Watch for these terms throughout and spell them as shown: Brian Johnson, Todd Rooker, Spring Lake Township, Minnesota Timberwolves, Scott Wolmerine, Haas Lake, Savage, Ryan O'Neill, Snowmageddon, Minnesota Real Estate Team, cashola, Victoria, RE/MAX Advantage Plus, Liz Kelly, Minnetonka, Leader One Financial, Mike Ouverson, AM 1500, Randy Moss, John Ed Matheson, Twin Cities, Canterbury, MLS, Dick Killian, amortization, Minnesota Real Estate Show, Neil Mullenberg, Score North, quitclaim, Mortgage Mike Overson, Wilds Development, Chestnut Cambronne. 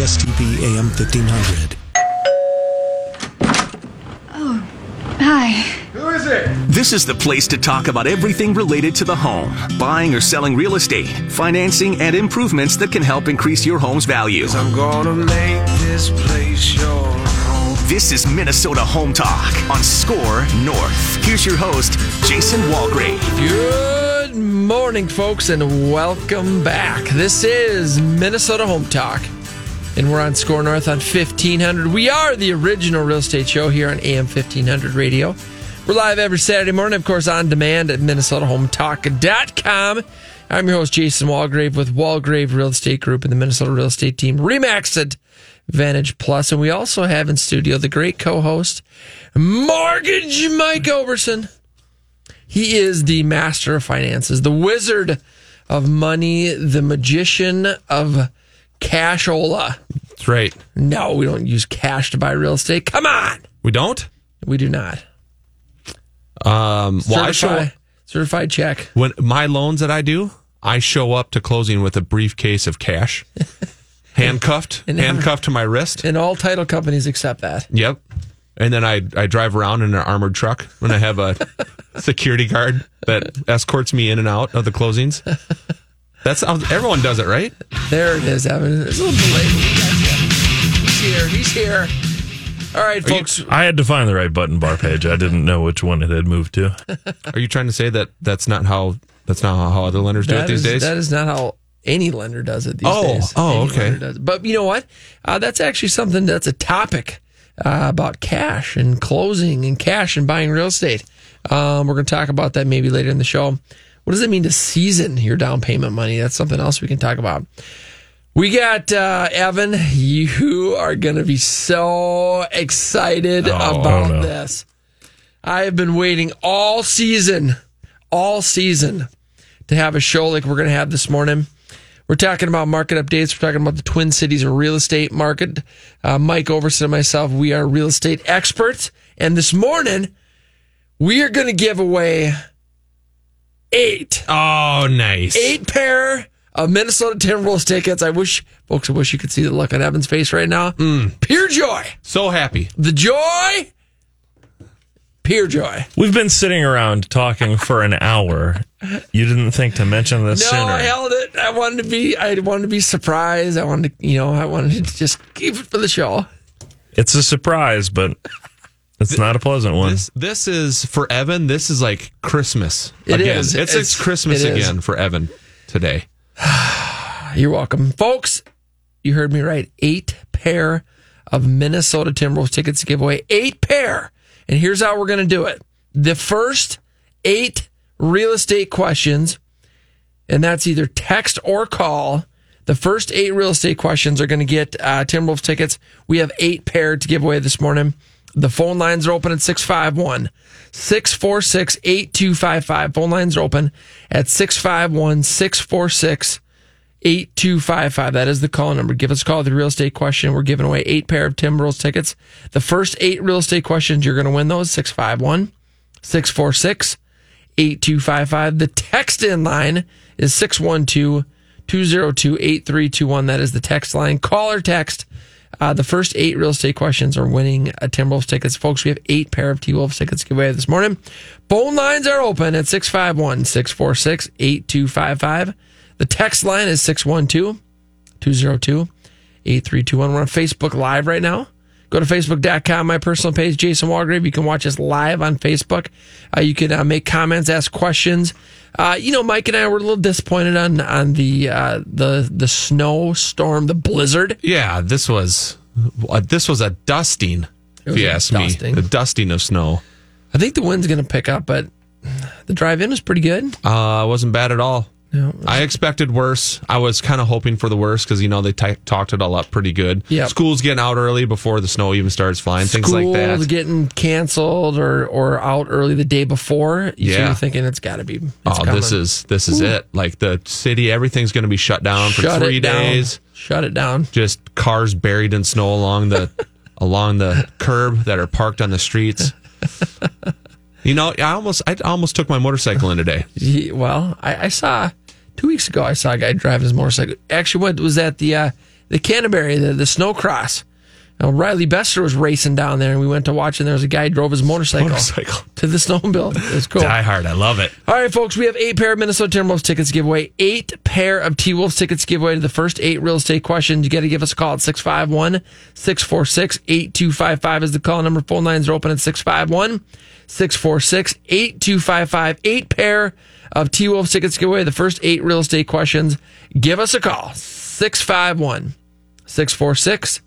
STP AM 1500. Oh, hi. Who is it? This is the place to talk about everything related to the home, buying or selling real estate, financing, and improvements that can help increase your home's value. 'Cause I'm gonna make this place your home. This is Minnesota Home Talk on Score North. Here's your host, Jason Walgrave. Good morning, folks, and welcome back. This is Minnesota Home Talk. And we're on Score North on 1500. We are the original real estate show here on AM 1500 radio. We're live every Saturday morning, of course, on demand at MinnesotaHometalk.com. I'm your host, Jason Walgrave, with Walgrave Real Estate Group and the Minnesota Real Estate Team, RE/MAX Advantage Plus. And we also have in studio the great co-host, Mortgage Mike Overson. He is the master of finances, the wizard of money, the magician of cashola. That's right. No, we don't use cash to buy real estate. Come on. We don't? We do not. Certified check. When my loans that I do, I show up to closing with a briefcase of cash, handcuffed to my wrist. And all title companies accept that. Yep. And then I drive around in an armored truck when I have a security guard that escorts me in and out of the closings. That's how everyone does it, right? There it is, Evan. It's a little belated. He's here. All right, folks. I had to find the right button bar page. I didn't know which one it had moved to. Are you trying to say that that's not how other lenders do it these days? That is not how any lender does it these days. Oh, okay. But you know what? That's actually something that's a topic about cash and closing and cash and buying real estate. We're going to talk about that maybe later in the show. What does it mean to season your down payment money? That's something else we can talk about. We got Evan. You are going to be so excited about this. I have been waiting all season to have a show like we're going to have this morning. We're talking about market updates. We're talking about the Twin Cities real estate market. Mike Overson and myself, we are real estate experts. And this morning, we are going to give away... Eight pair of Minnesota Timberwolves tickets. I wish you could see the look on Evan's face right now. Pure joy. So happy. The joy. Pure joy. We've been sitting around talking for an hour. You didn't think to mention this sooner. No, I held it. I wanted to be surprised. I wanted to just keep it for the show. It's a surprise, but it's not a pleasant one. This is, for Evan, this is like Christmas again. It is. It's Christmas again for Evan today. You're welcome. Folks, you heard me right. 8 pair of Minnesota Timberwolves tickets to give away. 8 pair. And here's how we're going to do it. The first 8 real estate questions, and that's either text or call. The first 8 real estate questions are going to get Timberwolves tickets. We have 8 pair to give away this morning. The phone lines are open at 651-646-8255. Phone lines are open at 651-646-8255. That is the call number. Give us a call with the real estate question. We're giving away 8 pair of Timberwolves tickets. The first 8 real estate questions, you're going to win those. 651-646-8255. The text in line is 612-202-8321. That is the text line. Call or text. The first 8 real estate questions are winning Timberwolves tickets. Folks, we have 8 pair of T-Wolves tickets to give away this morning. Phone lines are open at 651-646-8255. The text line is 612-202-8321. We're on Facebook Live right now. Go to Facebook.com, my personal page, Jason Walgrave. You can watch us live on Facebook. You can make comments, ask questions. Mike and I were a little disappointed on the snowstorm, the blizzard. Yeah, this was a dusting, if you ask me. The dusting of snow. I think the wind's going to pick up, but the drive-in was pretty good. It wasn't bad at all. No, I expected worse. I was kind of hoping for the worst because, they talked it all up pretty good. Yep. School's getting out early before the snow even starts flying, things like that. School's getting canceled or out early the day before. Yeah. So you're thinking it's got to be. This is it. Like the city, everything's going to be shut down for 3 days. Shut it down. Just cars buried in snow along the curb that are parked on the streets. I almost took my motorcycle in today. Well, I saw 2 weeks ago, I saw a guy driving his motorcycle. Actually, what was that? The the Canterbury, the snow cross. Now, Riley Bester was racing down there, and we went to watch, and there was a guy who drove his motorcycle to the snowmobile. It was cool. Die hard. I love it. All right, folks, we have 8 pair of Minnesota Timberwolves tickets to give away, 8 pair of T-Wolves tickets to give away to the first 8 real estate questions. You got to give us a call at 651-646-8255 is the call number. Phone lines are open at 651-646-8255. 8 pair of T-Wolves tickets to give away, the first 8 real estate questions. Give us a call, 651-646-8255.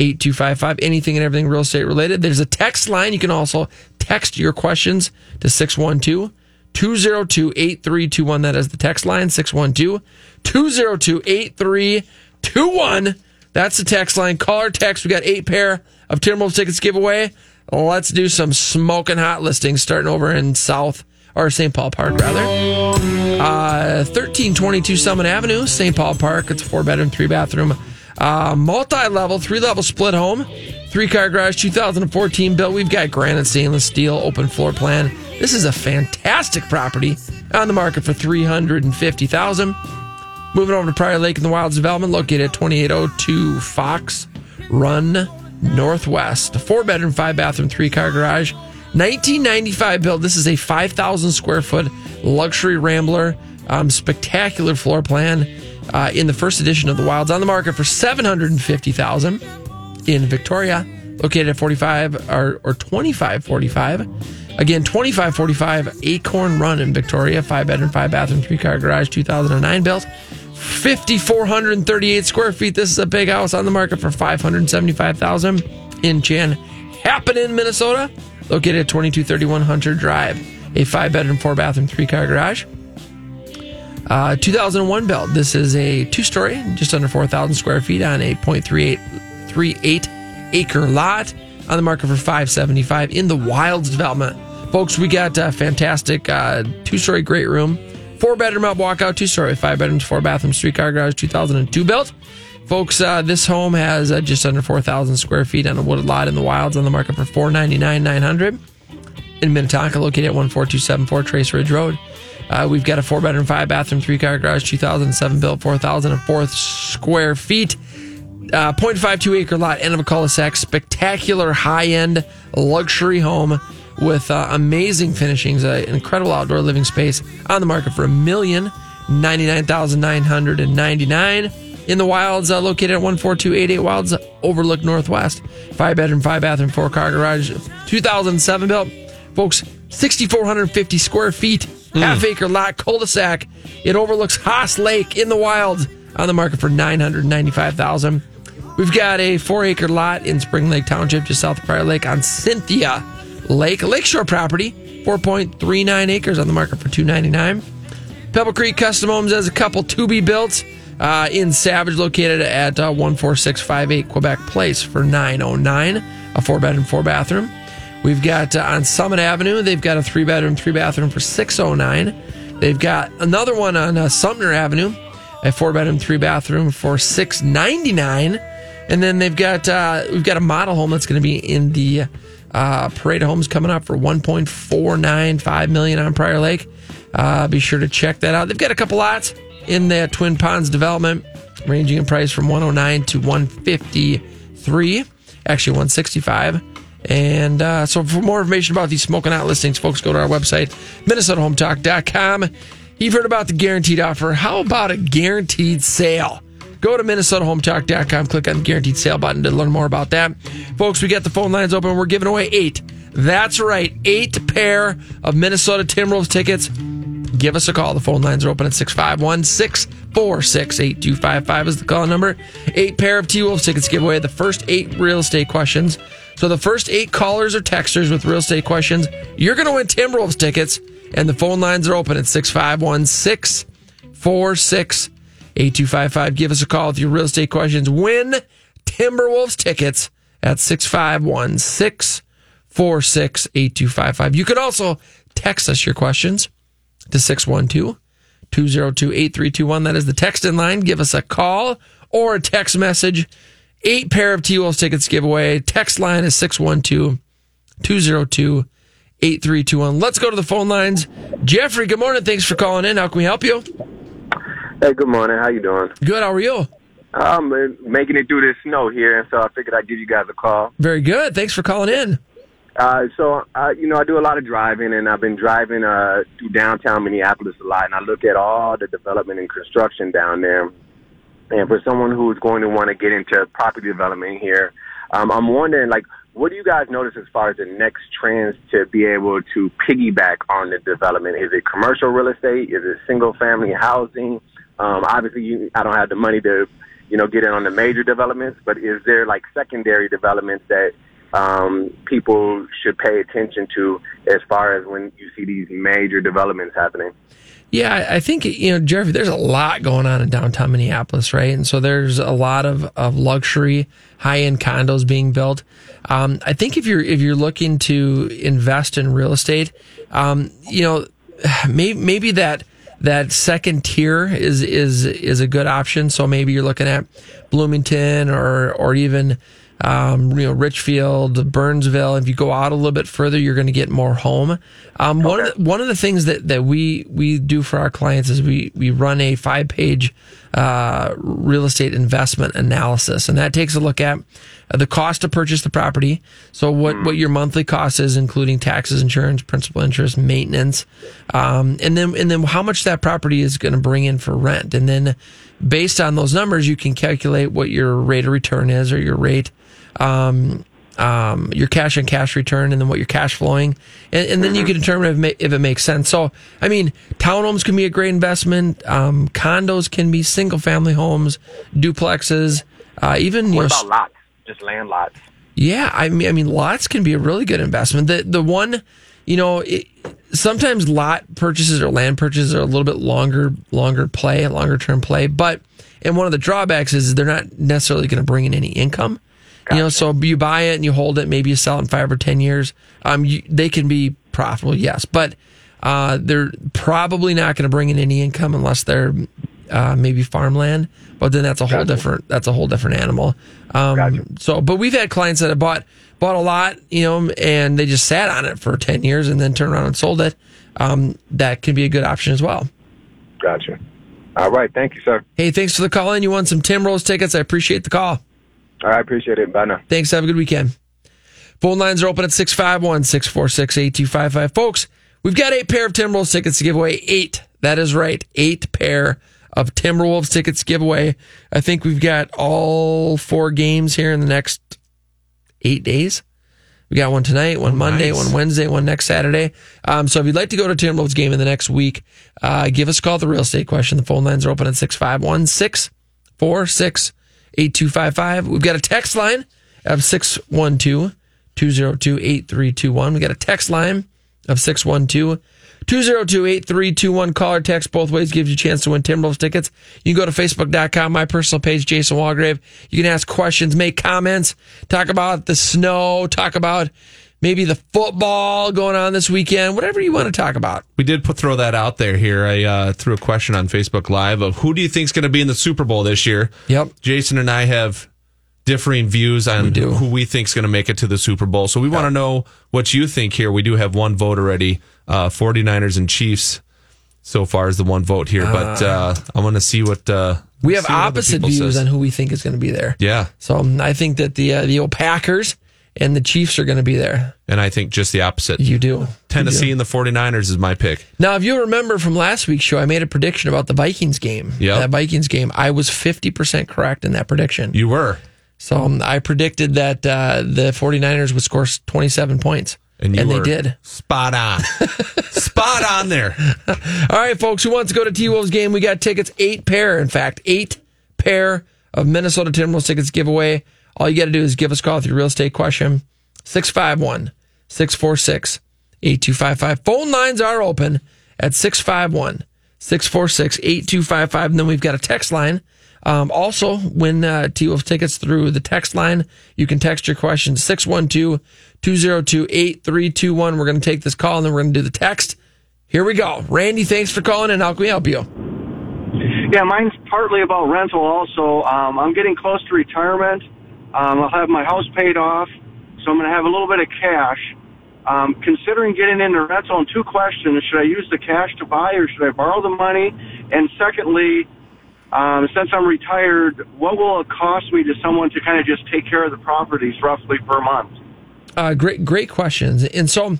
8255, anything and everything real estate related. There's a text line. You can also text your questions to 612-202-8321. That is the text line, 612-202-8321. That's the text line. Call or text. We got 8 pair of Timberwolves tickets giveaway. Let's do some smoking hot listings starting over in South, or St. Paul Park, rather. 1322 Summit Avenue, St. Paul Park. It's a 4-bedroom, 3-bathroom. Multi-level, 3-level split home, 3-car garage, 2014 built. We've got granite, stainless steel, open floor plan. This is a fantastic property on the market for $350,000. Moving over to Prior Lake in the Wilds Development, located at 2802 Fox Run Northwest. A 4-bedroom, 5-bathroom, 3-car garage, 1995 built. This is a 5,000 square foot luxury rambler, spectacular floor plan. In the first edition of the Wilds, on the market for $750,000 in Victoria, located at 2545. Again, 2545 Acorn Run in Victoria, 5-bedroom, 5-bathroom, 3-car garage, 2009 built, 5,438 square feet. This is a big house on the market for $575,000 in Chanhassen, Minnesota, located at 2231 Hunter Drive, a 5-bedroom, 4-bathroom, 3-car garage. 2001 built. This is a 2-story, just under 4,000 square feet on a 0.38 acre lot on the market for $575,000 in the Wilds Development. Folks, we got a fantastic 2-story great room, 4-bedroom out walkout, 2-story, 5 bedrooms, 4 bathrooms, 3-car garage, 2002 built. Folks, this home has just under 4,000 square feet on a wooded lot in the Wilds on the market for $499,900 in Minnetonka, located at 14274 Trace Ridge Road. We've got a 4-bedroom, 5-bathroom, 3-car garage, 2007 built, 4,004 square feet, 0.52 acre lot, end of a cul-de-sac, spectacular high-end luxury home with amazing finishings, an incredible outdoor living space on the market for $1,099,999 in the Wilds, located at 14288 Wilds Overlook Northwest, 5-bedroom, 5-bathroom, 4-car garage, 2007 built, folks, 6,450 square feet. Half-acre lot, cul-de-sac. It overlooks Haas Lake in the Wilds on the market for $995,000. We've got a 4-acre lot in Spring Lake Township, just south of Prior Lake on Cynthia Lake. Lakeshore property, 4.39 acres on the market for $299,000. Pebble Creek Custom Homes has a couple to-be-built in Savage, located at 14658 Quebec Place for $909,000, a 4-bedroom, 4-bathroom. We've got on Summit Avenue, they've got a 3-bedroom, 3-bathroom for $609,000. They've got another one on Sumner Avenue, a 4-bedroom, 3-bathroom for $699,000. And then they've got we've got a model home that's going to be in the Parade of Homes coming up for $1.495 million on Prior Lake. Be sure to check that out. They've got a couple lots in the Twin Ponds development, ranging in price from $109,000 to $153,000, actually $165,000. And so for more information about these smoking out listings, folks, go to our website, MinnesotaHometalk.com. You've heard about the guaranteed offer. How about a guaranteed sale? Go to MinnesotaHometalk.com, click on the guaranteed sale button to learn more about that. Folks, we got the phone lines open. We're giving away 8. That's right, 8 pair of Minnesota Timberwolves tickets. Give us a call. The phone lines are open at 651-646-8255 is the call number. 8 pair of T-Wolves tickets to give away, the first 8 real estate questions. So the first 8 callers or texters with real estate questions, you're going to win Timberwolves tickets, and the phone lines are open at 651-646-8255. Give us a call with your real estate questions. Win Timberwolves tickets at 651-646-8255. You can also text us your questions to 612-202-8321. That is the text in line. Give us a call or a text message. 8 pair of T-Wolves tickets giveaway. Text line is 612-202-8321. Let's go to the phone lines. Jeffrey, good morning. Thanks for calling in. How can we help you? Hey, good morning. How you doing? Good. How are you? I'm making it through this snow here, and so I figured I'd give you guys a call. Very good. Thanks for calling in. So I do a lot of driving, and I've been driving through downtown Minneapolis a lot, and I look at all the development and construction down there. And for someone who's going to want to get into property development here, I'm wondering, like, what do you guys notice as far as the next trends to be able to piggyback on the development? Is it commercial real estate? Is it single-family housing? Obviously, I don't have the money to, get in on the major developments, but is there, like, secondary developments that people should pay attention to as far as when you see these major developments happening? Yeah, I think, Jeffrey, there's a lot going on in downtown Minneapolis, right? And so there's a lot of luxury, high-end condos being built. I think if you're looking to invest in real estate, maybe that second tier is a good option. So maybe you're looking at Bloomington or even Richfield, Burnsville. If you go out a little bit further, you're going to get more home. Okay. One of the things that we do for our clients is we run a 5-page real estate investment analysis, and that takes a look at the cost to purchase the property. So what your monthly cost is, including taxes, insurance, principal, interest, maintenance, and then how much that property is going to bring in for rent, and then based on those numbers, you can calculate what your rate of return is, or your rate. Your cash and cash return, and then what you're cash flowing, and then you can determine if it makes sense. So, I mean, townhomes can be a great investment. Condos can be, single family homes, duplexes, even. What about lots? Just land lots. Yeah, I mean, lots can be a really good investment. The one, sometimes lot purchases or land purchases are a little bit longer term play. But and one of the drawbacks is they're not necessarily going to bring in any income. So you buy it and you hold it. Maybe you sell it in 5 or 10 years. They can be profitable, yes, but they're probably not going to bring in any income unless they're maybe farmland. But then that's a whole different animal. So, but we've had clients that have bought a lot, and they just sat on it for 10 years and then turned around and sold it. That can be a good option as well. Gotcha. All right, thank you, sir. Hey, thanks for the call in. You won some Tim Rose tickets. I appreciate the call. All right, appreciate it. Bye now. Thanks. Have a good weekend. Phone lines are open at 651-646-8255. Folks, we've got 8 pair of Timberwolves tickets to give away. 8. That is right. 8 pair of Timberwolves tickets to give away. I think we've got all 4 games here in the next 8 days. We got one tonight, one Monday, one Wednesday, one next Saturday. So if you'd like to go to Timberwolves game in the next week, give us a call at the real estate question. The phone lines are open at 651-646-8255. We've got a text line of 612-202-8321. We got a text line of 612-202-8321. Call or text both ways gives you a chance to win Timberwolves tickets. You can go to Facebook.com, my personal page, Jason Walgrave. You can ask questions, make comments, talk about the snow, talk about maybe the football going on this weekend, whatever you want to talk about. We did throw that out there here. I threw a question on Facebook Live of who do you think is going to be in the Super Bowl this year? Yep. Jason and I have differing views on who we think is going to make it to the Super Bowl. So we want to know what you think here. We do have one vote already, 49ers and Chiefs so far is the one vote here. But I want to see what... we have opposite views on who we think is going to be there. Yeah. So I think that the old Packers... and the Chiefs are going to be there. And I think just the opposite. You do. Tennessee and the 49ers is my pick. Now, if you remember from last week's show, I made a prediction about the Vikings game. Yeah. That Vikings game. I was 50% correct in that prediction. You were. So I predicted that the 49ers would score 27 points. And they did. Spot on. Spot on there. All right, folks, who wants to go to T-Wolves game? We got tickets, 8 pair, in fact. 8 pair of Minnesota Timberwolves tickets giveaway. All you got to do is give us a call with your real estate question, 651-646-8255. Phone lines are open at 651-646-8255. And then we've got a text line. Also, win T-Wolves tickets through the text line. You can text your question, 612-202-8321. We're going to take this call, and then we're going to do the text. Here we go. Randy, thanks for calling, and how can we help you? Yeah, mine's partly about rental also. I'm getting close to retirement. I'll have my house paid off, so I'm going to have a little bit of cash. Considering getting into rental, and 2 questions, should I use the cash to buy or should I borrow the money? And secondly, Since I'm retired, what will it cost me to someone to kind of just take care of the properties roughly per month? Great questions. And so,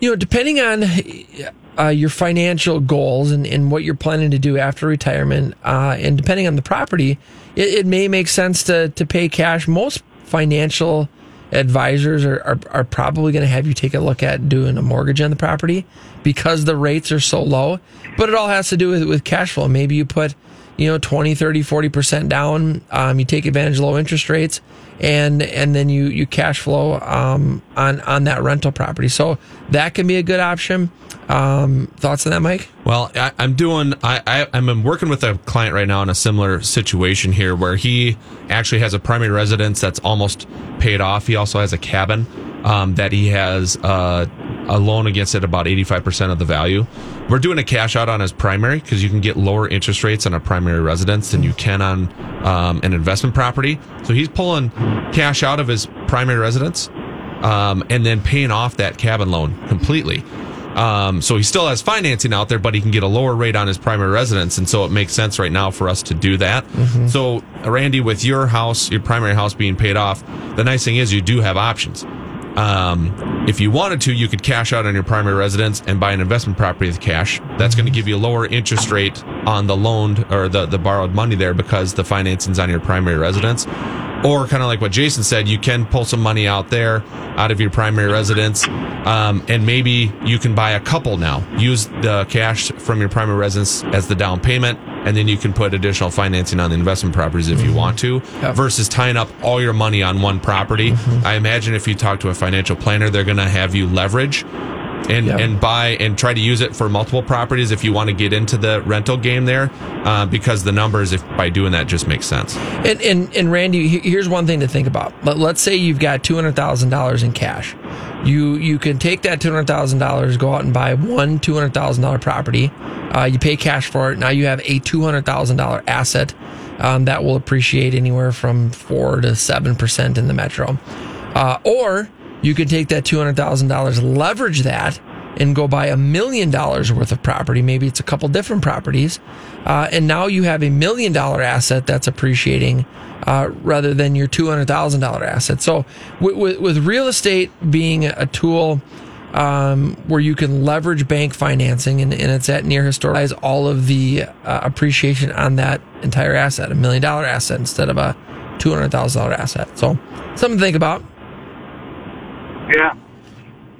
you know, depending on your financial goals and what you're planning to do after retirement, and depending on the property, it may make sense to pay cash. Most financial advisors are probably going to have you take a look at doing a mortgage on the property because the rates are so low. But it all has to do with cash flow. Maybe you put, 20, 30, 40% down. You take advantage of low interest rates, and then you cash flow on that rental property. So that can be a good option. Thoughts on that, Mike? Well, I'm working with a client right now in a similar situation here where he actually has a primary residence that's almost paid off. He also has a cabin that he has a loan against it, about 85% of the value. We're doing a cash out on his primary because you can get lower interest rates on a primary residence than you can on an investment property. So he's pulling cash out of his primary residence and then paying off that cabin loan completely. So he still has financing out there, but he can get a lower rate on his primary residence. And so it makes sense right now for us to do that. Mm-hmm. So, Randy, with your house, your primary house being paid off, the nice thing is you do have options. If you wanted to, you could cash out on your primary residence and buy an investment property with cash. That's going to give you a lower interest rate on the loaned or the borrowed money there because the financing's on your primary residence. Or kind of like what Jason said, you can pull some money out there, out of your primary residence, and maybe you can buy a couple now. Use the cash from your primary residence as the down payment, and then you can put additional financing on the investment properties if you want to, versus tying up all your money on one property. Mm-hmm. I imagine if you talk to a financial planner, they're going to have you leverage and buy and try to use it for multiple properties if you want to get into the rental game there, because the numbers, if by doing that, just makes sense. And Randy, here's one thing to think about. Let's say you've got $200,000 in cash. You can take that $200,000, go out and buy one $200,000 property. You pay cash for it. Now you have a $200,000 asset that will appreciate anywhere from 4 to 7% in the metro. Or you can take that $200,000, leverage that, and go buy $1 million worth of property. Maybe it's a couple different properties. And now you have $1 million asset that's appreciating rather than your $200,000 asset. So with real estate being a tool where you can leverage bank financing, and it's at near historic, all of the appreciation on that entire asset, $1 million asset instead of a $200,000 asset. So something to think about. Yeah.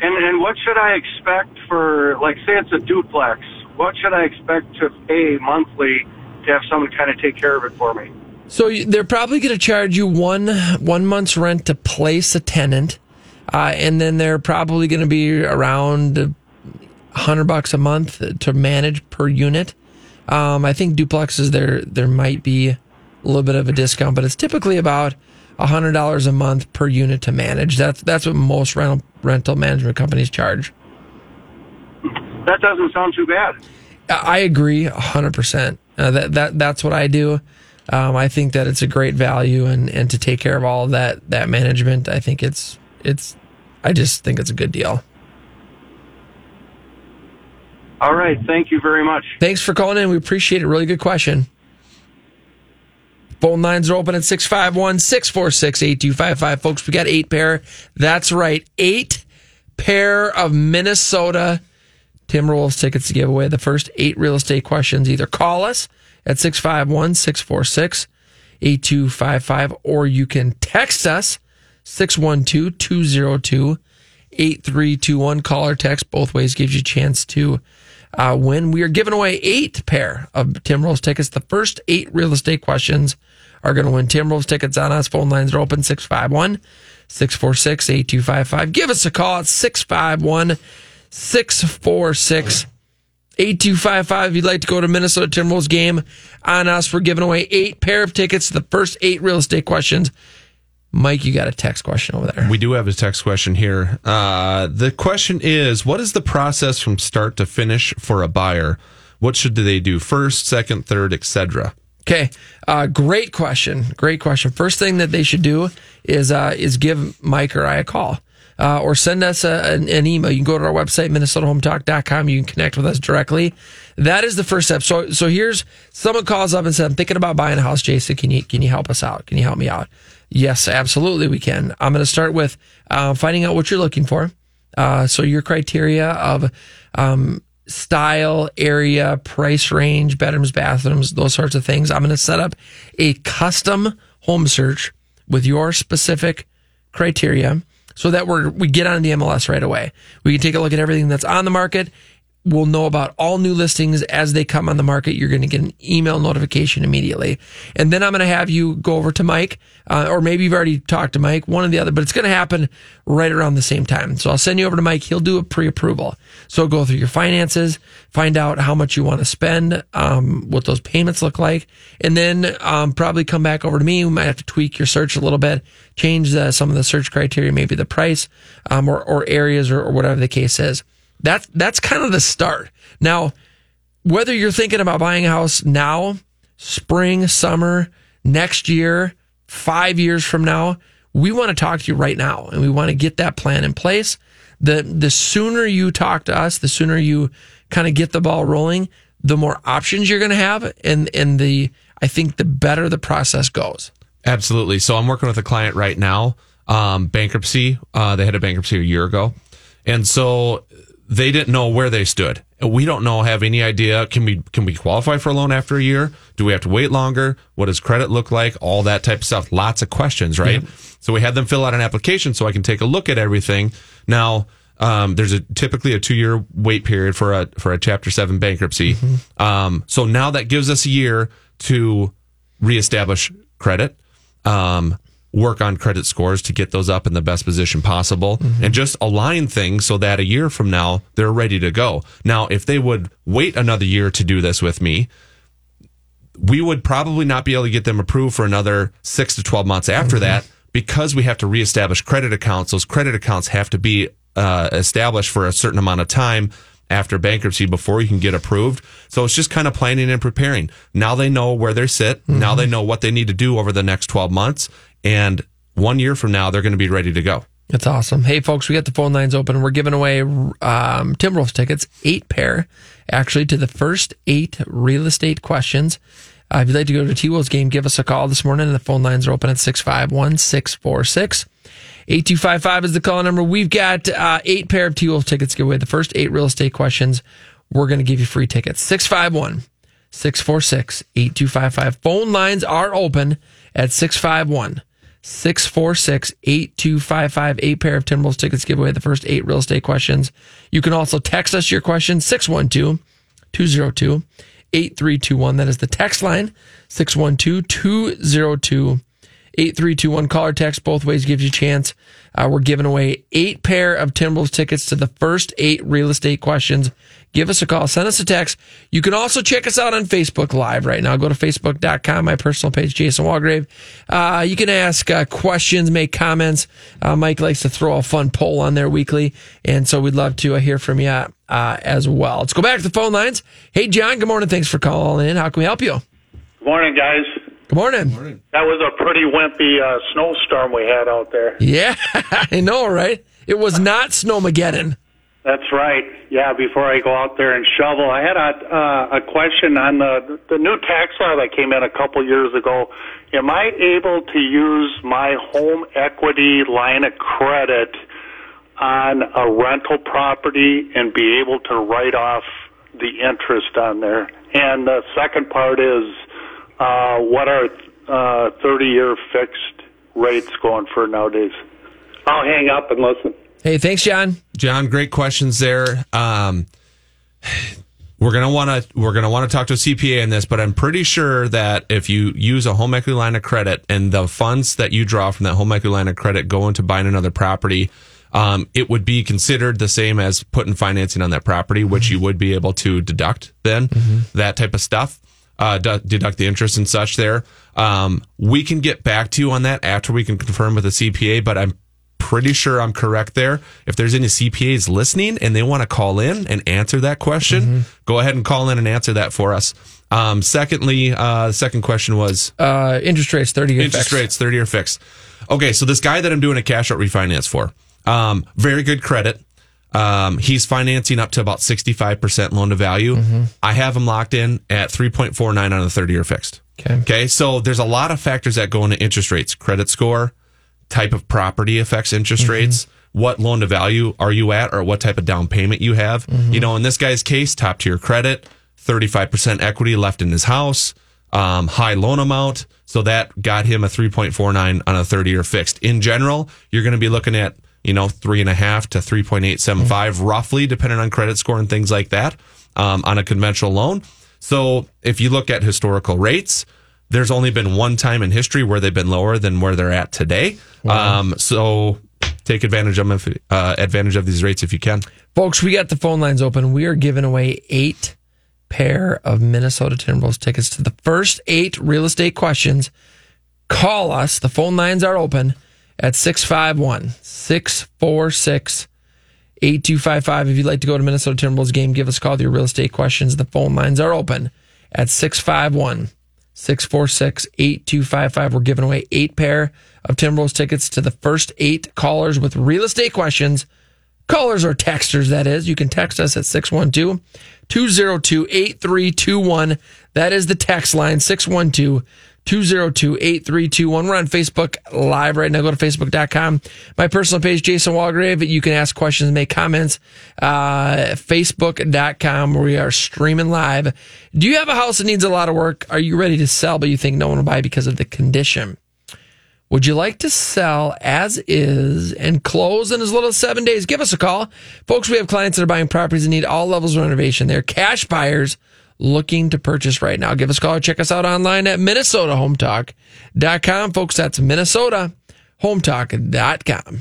And what should I expect for, like, say it's a duplex, what should I expect to pay monthly to have someone kind of take care of it for me? So they're probably going to charge you one month's rent to place a tenant, and then they're probably going to be around $100 a month to manage per unit. I think duplexes, there might be a little bit of a discount, but it's typically about $100 a month per unit to manage. That's what most rental management companies charge. That doesn't sound too bad. I agree 100%. That's what I do. I think that it's a great value, and to take care of all of that management, I think I just think it's a good deal. All right, thank you very much. Thanks for calling in. We appreciate it. Really good question. Phone lines are open at 651-646-8255. Folks, we got 8 pair. That's right, 8 pair of Minnesota Timberwolves tickets to give away. The first 8 real estate questions. Either call us at 651-646-8255, or you can text us, 612-202-8321. Call or text. Both ways gives you a chance to win. We are giving away 8 pair of Timberwolves tickets. The first 8 real estate questions are going to win Timberwolves tickets on us. Phone lines are open, 651-646-8255. Give us a call at 651-646-8255 if you'd like to go to Minnesota Timberwolves game on us. We're giving away 8 pair of tickets to the first 8 real estate questions. Mike, you got a text question over there. We do have a text question here. The question is, what is the process from start to finish for a buyer? What should they do first, second, third, etc.? Okay, great question. First thing that they should do is give Mike or I a call. or send us an email. You can go to our website, minnesotahometalk.com. You can connect with us directly. That is the first step. So here's, someone calls up and says, I'm thinking about buying a house, Jason. Can you help us out? Can you help me out? Yes, absolutely we can. I'm going to start with finding out what you're looking for. So your criteria of style, area, price range, bedrooms, bathrooms, those sorts of things. I'm going to set up a custom home search with your specific criteria so that we get on the MLS right away. We can take a look at everything that's on the market. We'll know about all new listings as they come on the market. You're going to get an email notification immediately. And then I'm going to have you go over to Mike, or maybe you've already talked to Mike, one or the other, but it's going to happen right around the same time. So I'll send you over to Mike. He'll do a pre-approval. So go through your finances, find out how much you want to spend, what those payments look like, and then probably come back over to me. We might have to tweak your search a little bit, change some of the search criteria, maybe the price or areas or whatever the case is. That's kind of the start. Now, whether you're thinking about buying a house now, spring, summer, next year, 5 years from now, we want to talk to you right now, and we want to get that plan in place. The sooner you talk to us, the sooner you kind of get the ball rolling, the more options you're going to have, and I think the better the process goes. Absolutely. So I'm working with a client right now, bankruptcy. They had a bankruptcy a year ago, and so they didn't know where they stood. We don't know, have any idea. Can we qualify for a loan after a year? Do we have to wait longer? What does credit look like? All that type of stuff. Lots of questions, right? Yeah. So we had them fill out an application so I can take a look at everything. Now, there's typically a 2-year wait period for a Chapter 7 bankruptcy. Mm-hmm. So now that gives us a year to reestablish credit. Work on credit scores to get those up in the best position possible, mm-hmm. and just align things so that a year from now, they're ready to go. Now, if they would wait another year to do this with me, we would probably not be able to get them approved for another 6 to 12 months after mm-hmm. that, because we have to reestablish credit accounts. Those credit accounts have to be established for a certain amount of time after bankruptcy before you can get approved. So it's just kind of planning and preparing. Now they know where they sit. Mm-hmm. Now they know what they need to do over the next 12 months. And 1 year from now, they're going to be ready to go. That's awesome. Hey, folks, we got the phone lines open. We're giving away Timberwolves tickets, 8 pair, actually, to the first 8 real estate questions. If you'd like to go to a T-Wolves game, give us a call this morning. And the phone lines are open at 651-646. 8255 is the call number. We've got 8 pair of T-Wolves tickets to give away. The first 8 real estate questions, we're going to give you free tickets. 651-646-8255. Phone lines are open at 651-646-8255. 8 pair of Timberwolves tickets giveaway. The first 8 real estate questions. You can also text us your questions, 612-202-8321. That is the text line, 612-202-8321. Call or text both ways gives you a chance. We're giving away 8 pair of Timberwolves tickets to the first 8 real estate questions. Give us a call. Send us a text. You can also check us out on Facebook Live right now. Go to Facebook.com, my personal page, Jason Walgrave. You can ask questions, make comments. Mike likes to throw a fun poll on there weekly, and so we'd love to hear from you as well. Let's go back to the phone lines. Hey, John, good morning. Thanks for calling in. How can we help you? Good morning, guys. Good morning. Good morning. That was a pretty wimpy snowstorm we had out there. Yeah, I know, right? It was not Snowmageddon. That's right. Yeah, before I go out there and shovel, I had a question on the new tax law that came in a couple years ago. Am I able to use my home equity line of credit on a rental property and be able to write off the interest on there? And the second part is, what are 30-year fixed rates going for nowadays? I'll hang up and listen. Hey, thanks, John. John, great questions there. We're gonna want to talk to a CPA on this, but I'm pretty sure that if you use a home equity line of credit and the funds that you draw from that home equity line of credit go into buying another property, it would be considered the same as putting financing on that property, which mm-hmm. you would be able to deduct then, mm-hmm. that type of stuff. Deduct the interest and such there. We can get back to you on that after we can confirm with the CPA, but I'm pretty sure I'm correct there. If there's any CPAs listening and they want to call in and answer that question, mm-hmm. go ahead and call in and answer that for us. Secondly, the second question was interest rates, 30-year fixed. Okay, so this guy that I'm doing a cash out refinance for, Very good credit. He's financing up to about 65% loan to value. Mm-hmm. I have him locked in at 3.49 on a 30-year fixed. Okay. So there's a lot of factors that go into interest rates. Credit score, type of property affects interest mm-hmm. rates. What loan to value are you at, or what type of down payment you have? Mm-hmm. You know, in this guy's case, top tier credit, 35% equity left in his house, high loan amount. So that got him a 3.49 on a 30-year fixed. In general, you're going to be looking at, you know, 3.5 to 3.875 mm-hmm. roughly, depending on credit score and things like that, on a conventional loan. So if you look at historical rates, there's only been one time in history where they've been lower than where they're at today. Wow. So take advantage of these rates if you can. Folks, we got the phone lines open. We are giving away 8 pair of Minnesota Timberwolves tickets to the first 8 real estate questions. Call us. The phone lines are open at 651-646-8255. If you'd like to go to Minnesota Timberwolves game, give us a call with your real estate questions. The phone lines are open at 651-646-8255. We're giving away 8 pair of Timberwolves tickets to the first 8 callers with real estate questions. Callers or texters, that is. You can text us at 612-202-8321. That is the text line, 612-202-8321. We're on Facebook Live right now. Go to Facebook.com. My personal page, Jason Walgrave. You can ask questions, make comments. Facebook.com, where we are streaming live. Do you have a house that needs a lot of work? Are you ready to sell, but you think no one will buy because of the condition? Would you like to sell as is and close in as little as 7 days? Give us a call. Folks, we have clients that are buying properties that need all levels of renovation. They're cash buyers looking to purchase right now. Give us a call or check us out online at MinnesotaHometalk.com. Folks, that's MinnesotaHometalk.com.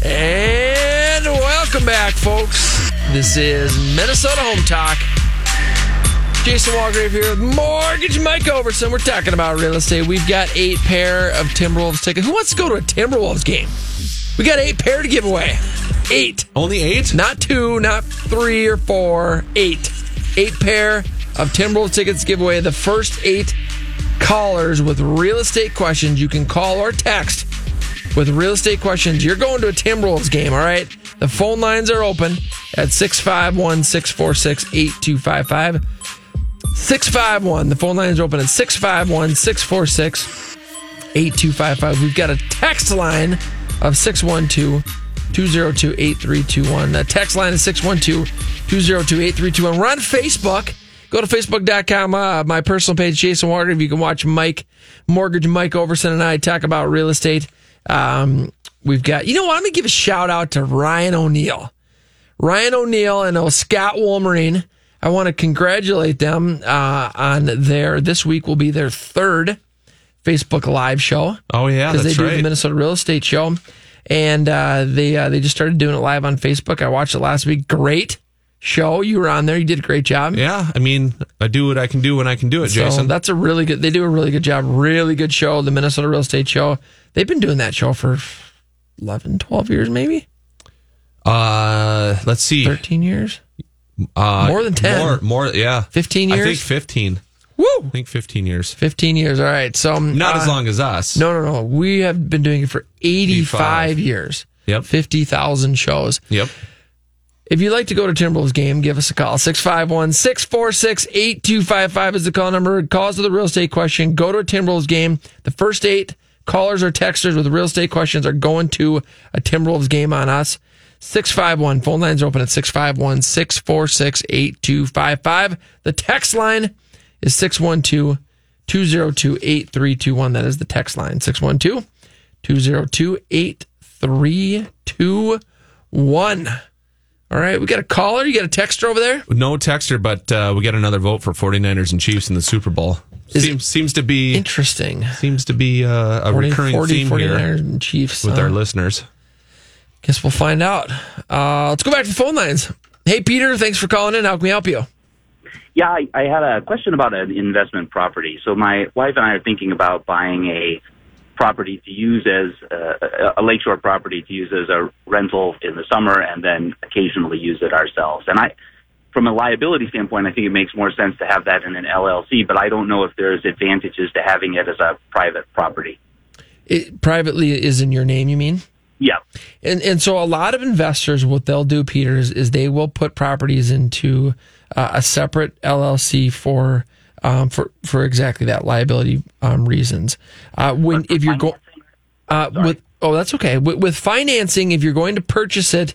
And welcome back, folks. This is Minnesota Home Talk. Jason Walgrave here with Mortgage Mike Overson. We're talking about real estate. We've got 8 pair of Timberwolves tickets. Who wants to go to a Timberwolves game? We got 8 pair to give away. 8. Only 8? Not 2, not 3 or 4. 8. 8 pair of Timberwolves tickets to give away. The first 8 callers with real estate questions. You can call or text with real estate questions. You're going to a Timberwolves game, all right? The phone lines are open at 651-646-8255. 651. The phone lines are open at 651-646-8255. We've got a text line of 612-202-8321. The text line is 612-202-8321. We're on Facebook. Go to Facebook.com, my personal page, Jason Walgrave. You can watch Mortgage Mike Overson and I talk about real estate. We've got, you know what? I'm going to give a shout out to Ryan O'Neill. Ryan O'Neill and Scott Wolmerine. I want to congratulate them on this week will be their third Facebook Live show. Oh, yeah, that's right. Because they do the Minnesota Real Estate Show. And they just started doing it live on Facebook. I watched it last week. Great show. You were on there. You did a great job. Yeah, I mean, I do what I can do when I can do it, so, Jason. That's they do a really good job. Really good show, the Minnesota Real Estate Show. They've been doing that show for 11, 12 years maybe? Let's see. 13 years? More than 10. More, yeah. 15 years? I think 15. Woo! I think 15 years. 15 years, all right. So not as long as us. No. We have been doing it for 85 years. Yep. 50,000 shows. Yep. If you'd like to go to Timberwolves game, give us a call. 651-646-8255 is the call number. Calls with a real estate question. Go to a Timberwolves game. The first 8 callers or texters with real estate questions are going to a Timberwolves game on us. 651. Phone lines are open at 651-646-8255. The text line is 612-202-8321. That is the text line. 612-202-8321. All right, we got a caller. You got a texter over there? No texter, but we got another vote for 49ers and Chiefs in the Super Bowl. Seems to be interesting. Seems to be a recurring theme here 49ers and Chiefs, with our listeners. Guess we'll find out. Let's go back to the phone lines. Hey, Peter, thanks for calling in. How can we help you? Yeah, I had a question about an investment property. So my wife and I are thinking about buying a property to use as a lakeshore property to use as a rental in the summer and then occasionally use it ourselves. And I, from a liability standpoint, I think it makes more sense to have that in an LLC, but I don't know if there's advantages to having it as a private property. It privately is in your name, you mean? Yeah. And so a lot of investors, what they'll do, Peter, is they will put properties into a separate LLC for exactly that liability reasons. That's okay. With financing, if you're going to purchase it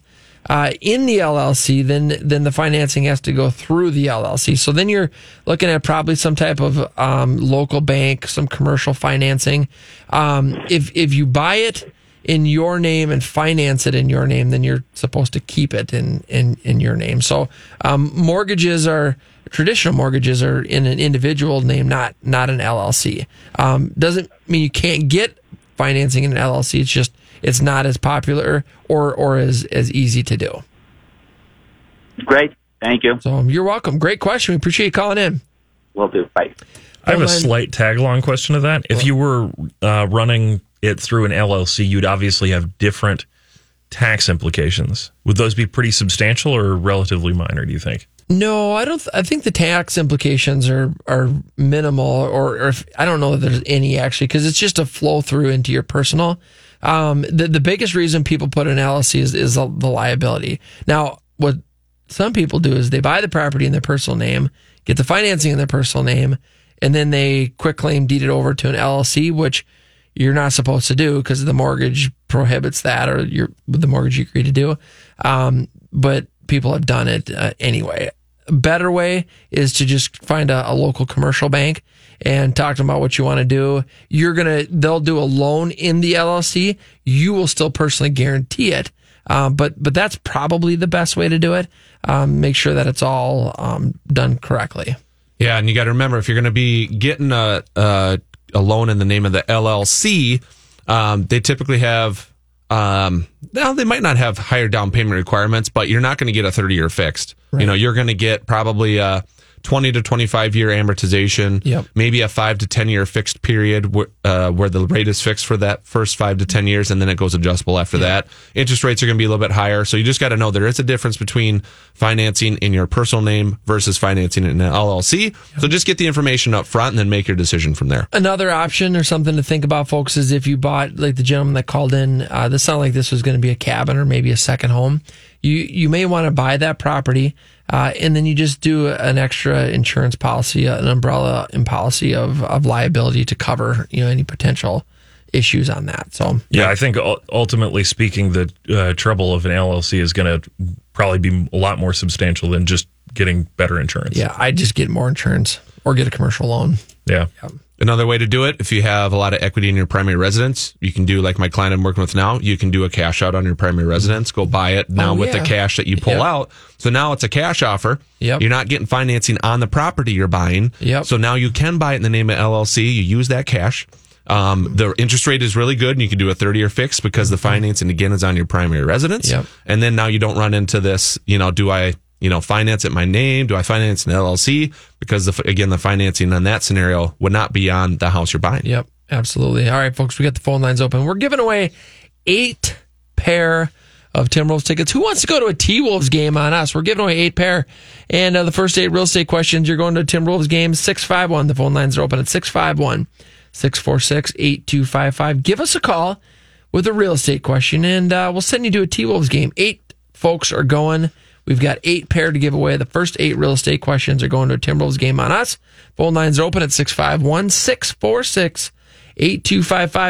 in the LLC, then the financing has to go through the LLC. So then you're looking at probably some type of local bank, some commercial financing. If you buy it in your name and finance it in your name, then you're supposed to keep it in your name. So traditional mortgages are in an individual name, not an LLC. Doesn't mean you can't get financing in an LLC. It's just it's not as popular or as easy to do. Great. Thank you. So you're welcome. Great question. We appreciate you calling in. Will do. Bye. I have a slight tag-along question to that. If you were running it through an LLC, you'd obviously have different tax implications. Would those be pretty substantial or relatively minor, do you think? No, I don't. I think the tax implications are minimal, or if, I don't know that there's any actually, because it's just a flow through into your personal. The biggest reason people put an LLC is the liability. Now, what some people do is they buy the property in their personal name, get the financing in their personal name, and then they quitclaim deed it over to an LLC, which you're not supposed to do because the mortgage prohibits that, or the mortgage you agree to do. But people have done it anyway. A better way is to just find a local commercial bank and talk to them about what you want to do. They'll do a loan in the LLC. You will still personally guarantee it, but that's probably the best way to do it. Make sure that it's all done correctly. Yeah, and you got to remember if you're going to be getting a loan in the name of the LLC, they typically have. Now they might not have higher down payment requirements, but you're not going to get a 30-year fixed. Right. You're going to get probably a 20 to 25 year amortization, maybe a 5 to 10 year fixed period where the rate is fixed for that first 5 to 10 years, and then it goes adjustable after that. Interest rates are going to be a little bit higher, so you just got to know there is a difference between financing in your personal name versus financing in an LLC. So just get the information up front and then make your decision from there. Another option or something to think about, folks, is if you bought, like the gentleman that called in, this sounded like this was going to be a cabin or maybe a second home. You may want to buy that property, and then you just do an extra insurance policy, an umbrella policy of liability to cover, you know, any potential issues on that. So yeah, I think ultimately speaking, the trouble of an LLC is going to probably be a lot more substantial than just getting better insurance. Yeah, I just get more insurance or get a commercial loan. Yeah. Yep. Another way to do it, if you have a lot of equity in your primary residence, you can do like my client I'm working with now. You can do a cash out on your primary residence. Go buy it now with the cash that you pull out. So now it's a cash offer. You're not getting financing on the property you're buying. So now you can buy it in the name of LLC. You use that cash. The interest rate is really good, and you can do a 30-year fix because the financing, again, is on your primary residence. And then now you don't run into this, you know, do I... you know, finance it my name? Do I finance an LLC? Because, again, the financing on that scenario would not be on the house you're buying. Yep, absolutely. All right, folks, we got the phone lines open. We're giving away 8 pair of Timberwolves tickets. Who wants to go to a T-Wolves game on us? We're giving away 8 pair. And the first 8 real estate questions, you're going to a Timberwolves game, 651. The phone lines are open at 651-646-8255. Give us a call with a real estate question, and we'll send you to a T-Wolves game. 8 folks are going. We've got 8 pair to give away. The first 8 real estate questions are going to a Timberwolves game on us. Phone lines are open at 651-646-8255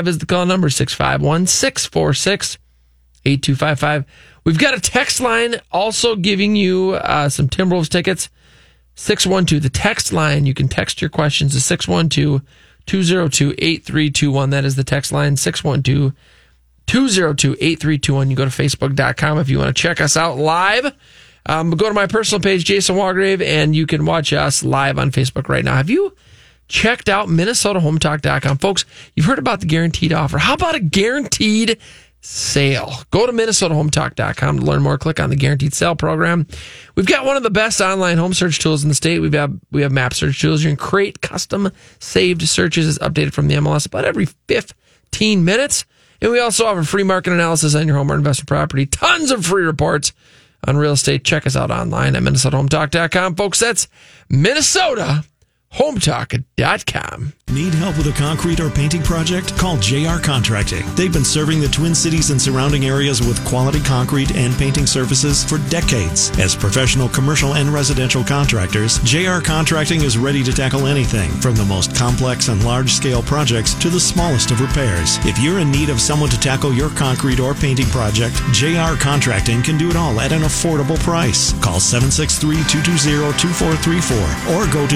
is the call number, 651-646-8255. We've got a text line also giving you some Timberwolves tickets, 612. The text line, you can text your questions to 612-202-8321. That is the text line, 612-202-8321. You go to Facebook.com if you want to check us out live. Go to my personal page, Jason Walgrave, and you can watch us live on Facebook right now. Have you checked out MinnesotaHometalk.com? Folks, you've heard about the guaranteed offer. How about a guaranteed sale? Go to MinnesotaHometalk.com to learn more. Click on the guaranteed sale program. We've got one of the best online home search tools in the state. We have map search tools. You can create custom saved searches. It's updated from the MLS about every 15 minutes. And we also offer free market analysis on your home or investment property. Tons of free reports on real estate. Check us out online at MinnesotaHometalk.com. Folks, that's MinnesotaHometalk.com. Need help with a concrete or painting project? Call JR Contracting. They've been serving the Twin Cities and surrounding areas with quality concrete and painting services for decades. As professional commercial and residential contractors, JR Contracting is ready to tackle anything from the most complex and large-scale projects to the smallest of repairs. If you're in need of someone to tackle your concrete or painting project, JR Contracting can do it all at an affordable price. Call 763-220-2434 or go to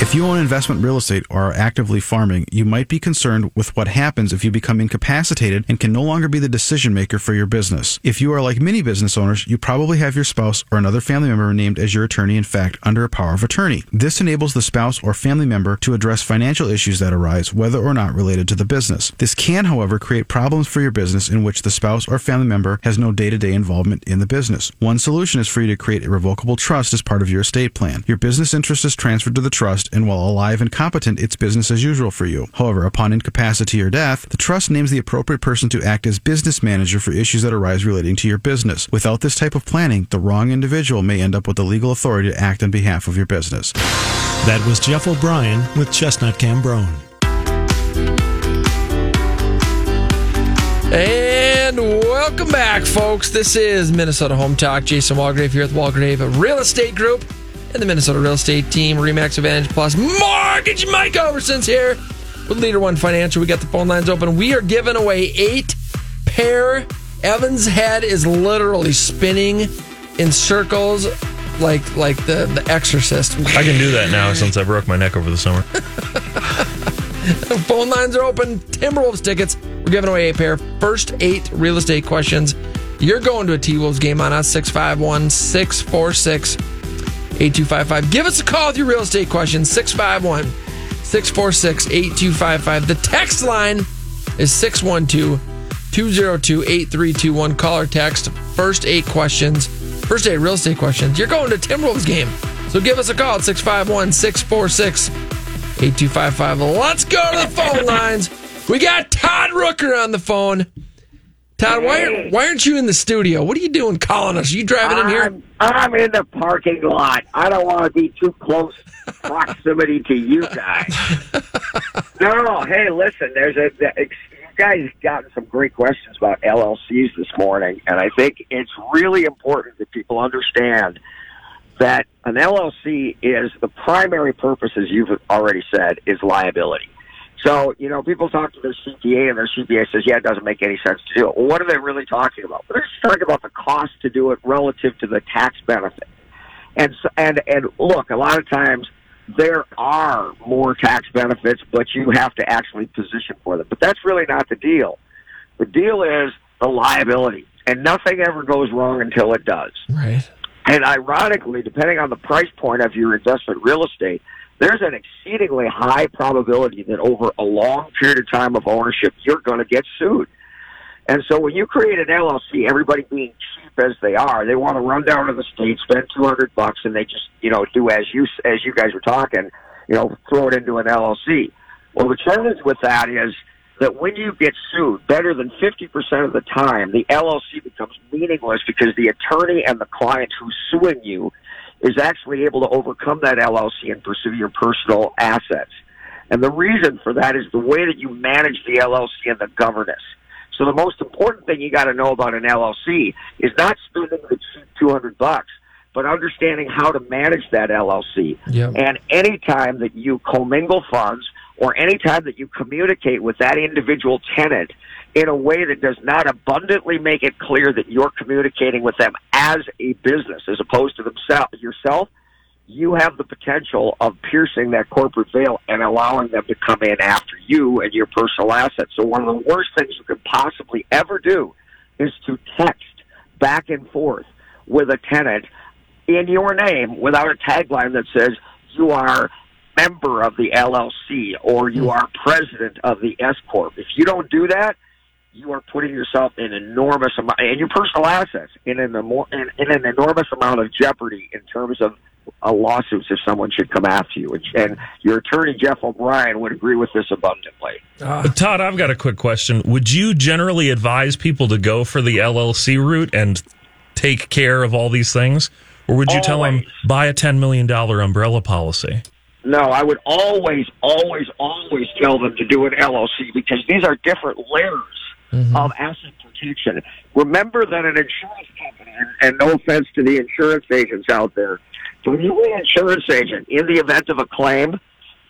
If you own investment real estate or are actively farming, you might be concerned with what happens if you become incapacitated and can no longer be the decision maker for your business. If you are like many business owners, you probably have your spouse or another family member named as your attorney, in fact, under a power of attorney. This enables the spouse or family member to address financial issues that arise, whether or not related to the business. This can, however, create problems for your business in which the spouse or family member has no day-to-day involvement in the business. One solution is for you to create a revocable trust as part of your estate plan. Your business interest is transferred to the trust, and while alive and competent, it's business as usual for you. However, upon incapacity or death, the trust names the appropriate person to act as business manager for issues that arise relating to your business. Without this type of planning, the wrong individual may end up with the legal authority to act on behalf of your business. That was Jeff O'Brien with Chestnut Cambrone. And welcome back, folks. This is Minnesota Home Talk. Jason Walgrave here with Walgrave Real Estate Group and the Minnesota Real Estate Team, RE/MAX Advantage Plus. Mortgage Mike Overson's here with Leader One Financial. We got the phone lines open. We are giving away 8-pair. Evan's head is literally spinning in circles like the Exorcist. I can do that now since I broke my neck over the summer. The phone lines are open. Timberwolves tickets. We're giving away 8-pair. First 8 real estate questions. You're going to a T-Wolves game on us, 651-646-8255. Give us a call with your real estate questions, 651-646-8255. The text line is 612-202-8321. Call or text. First eight real estate questions. You're going to Timberwolves game, so give us a call at 651-646-8255. Let's go to the phone lines. We got Todd Rooker on the phone. Todd, why aren't you in the studio? What are you doing calling us? Are you driving in here? I'm in the parking lot. I don't want to be too close proximity to you guys. No, hey, listen, you guys gotten some great questions about LLCs this morning, and I think it's really important that people understand that an LLC is the primary purpose, as you've already said, is liability. So, you know, people talk to their CPA, and their CPA says, yeah, it doesn't make any sense to do it. Well, what are they really talking about? They're just talking about the cost to do it relative to the tax benefit. And look, a lot of times there are more tax benefits, but you have to actually position for them. But that's really not the deal. The deal is the liability, and nothing ever goes wrong until it does. Right. And ironically, depending on the price point of your investment real estate, there's an exceedingly high probability that over a long period of time of ownership, you're going to get sued. And so when you create an LLC, everybody being cheap as they are, they want to run down to the state, spend $200, and they just, you know, do as you guys were talking, you know, throw it into an LLC. Well, the challenge with that is that when you get sued, better than 50% of the time, the LLC becomes meaningless because the attorney and the client who's suing you is actually able to overcome that LLC and pursue your personal assets. And the reason for that is the way that you manage the LLC and the governance. So the most important thing you got to know about an LLC is not spending the $200, but understanding how to manage that LLC. Yep. And any time that you commingle funds or any time that you communicate with that individual tenant in a way that does not abundantly make it clear that you're communicating with them as a business as opposed to yourself, you have the potential of piercing that corporate veil and allowing them to come in after you and your personal assets. So one of the worst things you could possibly ever do is to text back and forth with a tenant in your name without a tagline that says you are member of the LLC or you are president of the S Corp. If you don't do that, you are putting yourself in enormous amount and your personal assets in an enormous amount of jeopardy in terms of lawsuits if someone should come after you. And your attorney, Jeff O'Brien, would agree with this abundantly. Todd, I've got a quick question. Would you generally advise people to go for the LLC route and take care of all these things? Or would you always tell them, buy a $10 million umbrella policy? No, I would always tell them to do an LLC because these are different layers of asset protection. Remember that an insurance company, and no offense to the insurance agents out there, but the insurance agent, in the event of a claim,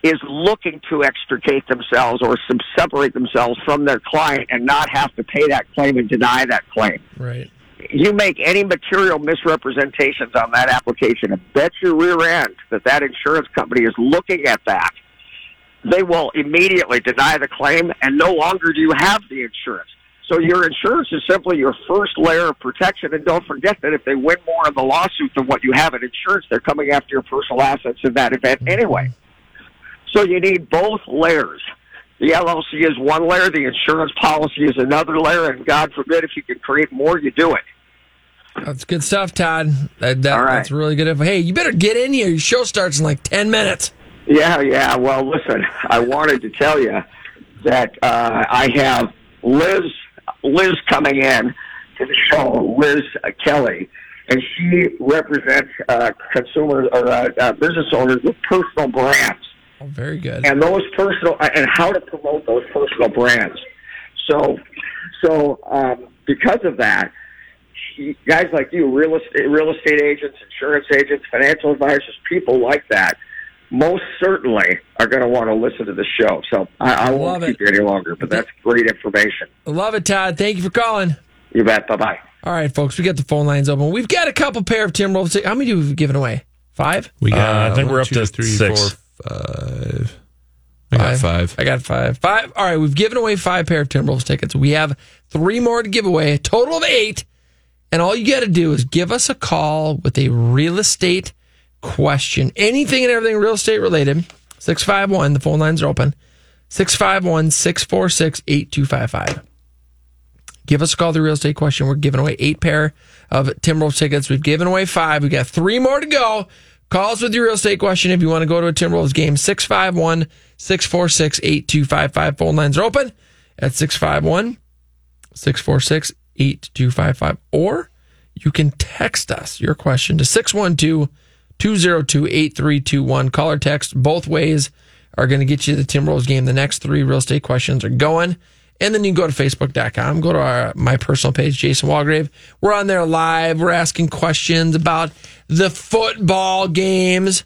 is looking to extricate themselves or separate themselves from their client and not have to pay that claim and deny that claim. Right. you make any material misrepresentations on that application, and bet your rear end that that insurance company is looking at that, they will immediately deny the claim, and no longer do you have the insurance. So your insurance is simply your first layer of protection, and don't forget that if they win more in the lawsuit than what you have in insurance, they're coming after your personal assets in that event anyway. So you need both layers. The LLC is one layer, the insurance policy is another layer, and God forbid if you can create more, you do it. That's good stuff, Todd. All right. That's really good. Hey, you better get in here. Your show starts in like 10 minutes. Yeah. Well, listen, I wanted to tell you that I have Liz coming in to the show, Liz Kelly, and she represents consumers or business owners with personal brands. Oh, very good. And those personal and how to promote those personal brands. So because of that, guys like you, real estate agents, insurance agents, financial advisors, people like that, most certainly are going to want to listen to the show. So I won't keep you any longer, but that's great information. I love it, Todd. Thank you for calling. You bet. Bye-bye. All right, folks, we got the phone lines open. We've got a couple pair of Timberwolves. How many do we given away? 5? We got. I think we're up to 3, 6. 4, 5. I got five. 5. All right, we've given away 5 pair of Timberwolves tickets. We have 3 more to give away, a total of 8. And all you got to do is give us a call with a real estate question. Anything and everything real estate related. 651. The phone lines are open. 651-646-8255. Give us a call, the real estate question. We're giving away 8 pair of Timberwolves tickets. We've given away 5. We've got 3 more to go. Call us with your real estate question if you want to go to a Timberwolves game. 651-646-8255. Phone lines are open at 651-646-8255. Or you can text us your question to 612-202-8321. Call or text both ways are going to get you the Timberwolves game. The next 3 real estate questions are going. And then you can go to Facebook.com. Go to my personal page, Jason Walgrave. We're on there live. We're asking questions about the football games.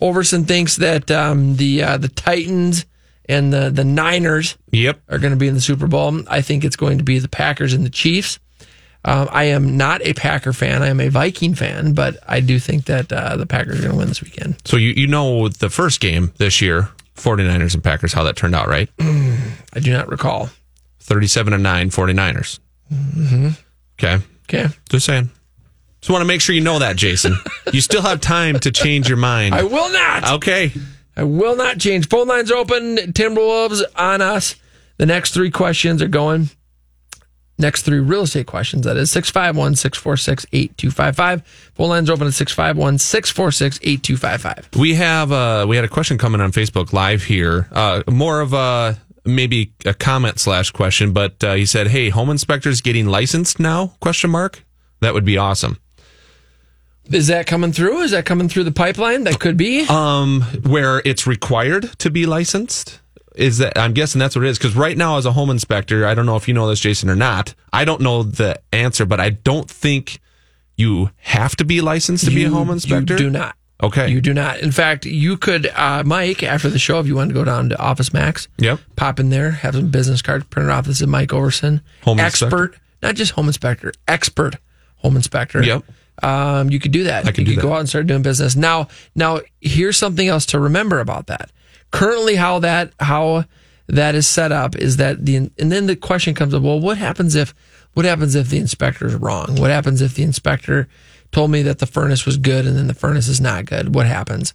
Overson thinks that the Titans and the Niners are going to be in the Super Bowl. I think it's going to be the Packers and the Chiefs. I am not a Packer fan. I am a Viking fan, but I do think that the Packers are going to win this weekend. So you know the first game this year, 49ers and Packers, how that turned out, right? I do not recall. 37-9, 49ers. Mm-hmm. Okay. Just saying. Just want to make sure you know that, Jason. You still have time to change your mind. I will not. Okay. I will not change. Phone lines open. Timberwolves on us. The next 3 questions are going. Next 3 real estate questions, that is 651-646-8255. Phone lines are open at 651-646-8255. We had a question coming on Facebook Live here. More of a maybe a comment / question, but he said, "Hey, home inspectors getting licensed now?" ? That would be awesome. Is that coming through? Is that coming through the pipeline? That could be. Where it's required to be licensed. Is that? I'm guessing that's what it is. Because right now, as a home inspector, I don't know if you know this, Jason, or not. I don't know the answer, but I don't think you have to be licensed to be a home inspector. You do not. Okay. You do not. In fact, you could, Mike, after the show, if you want to go down to Office Max, pop in there, have some business cards printed off. This is Mike Overson, home expert, inspector. Not just home inspector, expert home inspector. Yep. You could do that. You could go out and start doing business. Now, here's something else to remember about that. Currently, how that is set up is that then the question comes up. Well, what happens if the inspector is wrong? What happens if the inspector told me that the furnace was good and then the furnace is not good? What happens?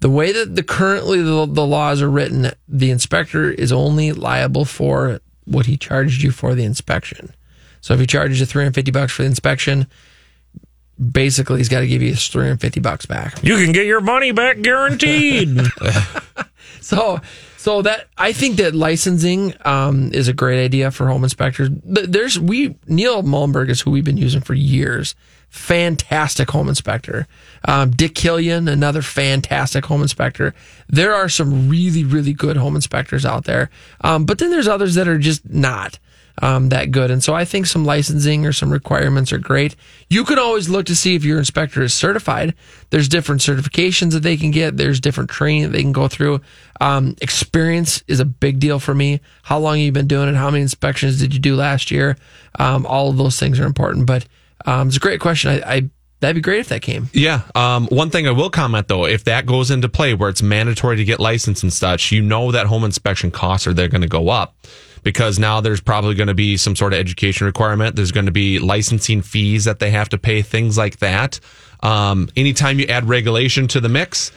The way that currently the laws are written, the inspector is only liable for what he charged you for the inspection. So if he charges you $350 for the inspection, basically he's got to give you his $350 back. You can get your money back guaranteed. So that I think that licensing is a great idea for home inspectors. Neil Mullenberg is who we've been using for years. Fantastic home inspector. Dick Killian, another fantastic home inspector. There are some really, really good home inspectors out there. But then there's others that are just not that good. And so I think some licensing or some requirements are great. You can always look to see if your inspector is certified. There's different certifications that they can get. There's different training that they can go through. Experience is a big deal for me. How long have you been doing it? How many inspections did you do last year? All of those things are important, but It's a great question. That'd be great if that came. Yeah. One thing I will comment, though, if that goes into play where it's mandatory to get licensed and such, you know that home inspection costs are going to go up, because now there's probably going to be some sort of education requirement. There's going to be licensing fees that they have to pay, things like that. Anytime you add regulation to the mix,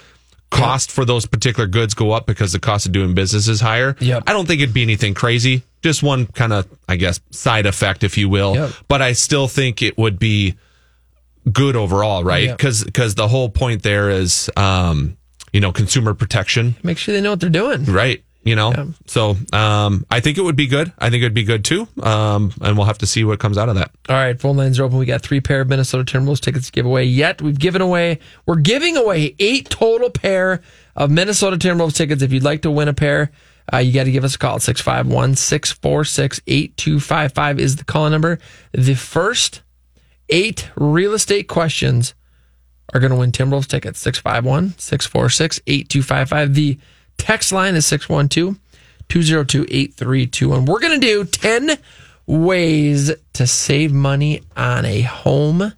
cost for those particular goods go up because the cost of doing business is higher. Yep. I don't think it'd be anything crazy. Just one kind of, I guess, side effect, if you will. Yep. But I still think it would be good overall, right? Because the whole point there is, consumer protection. Make sure they know what they're doing. Right. So I think it would be good. I think it'd be good too. And we'll have to see what comes out of that. All right. Phone lines are open. We got 3 pair of Minnesota Timberwolves tickets to give away yet. We're giving away 8 total pair of Minnesota Timberwolves tickets. If you'd like to win a pair, you got to give us a call at 651-646-8255 is the call number. The first 8 real estate questions are going to win Timberwolves tickets. 651-646-8255. The text line is 612-202-8321. We're going to do 10 ways to save money on a home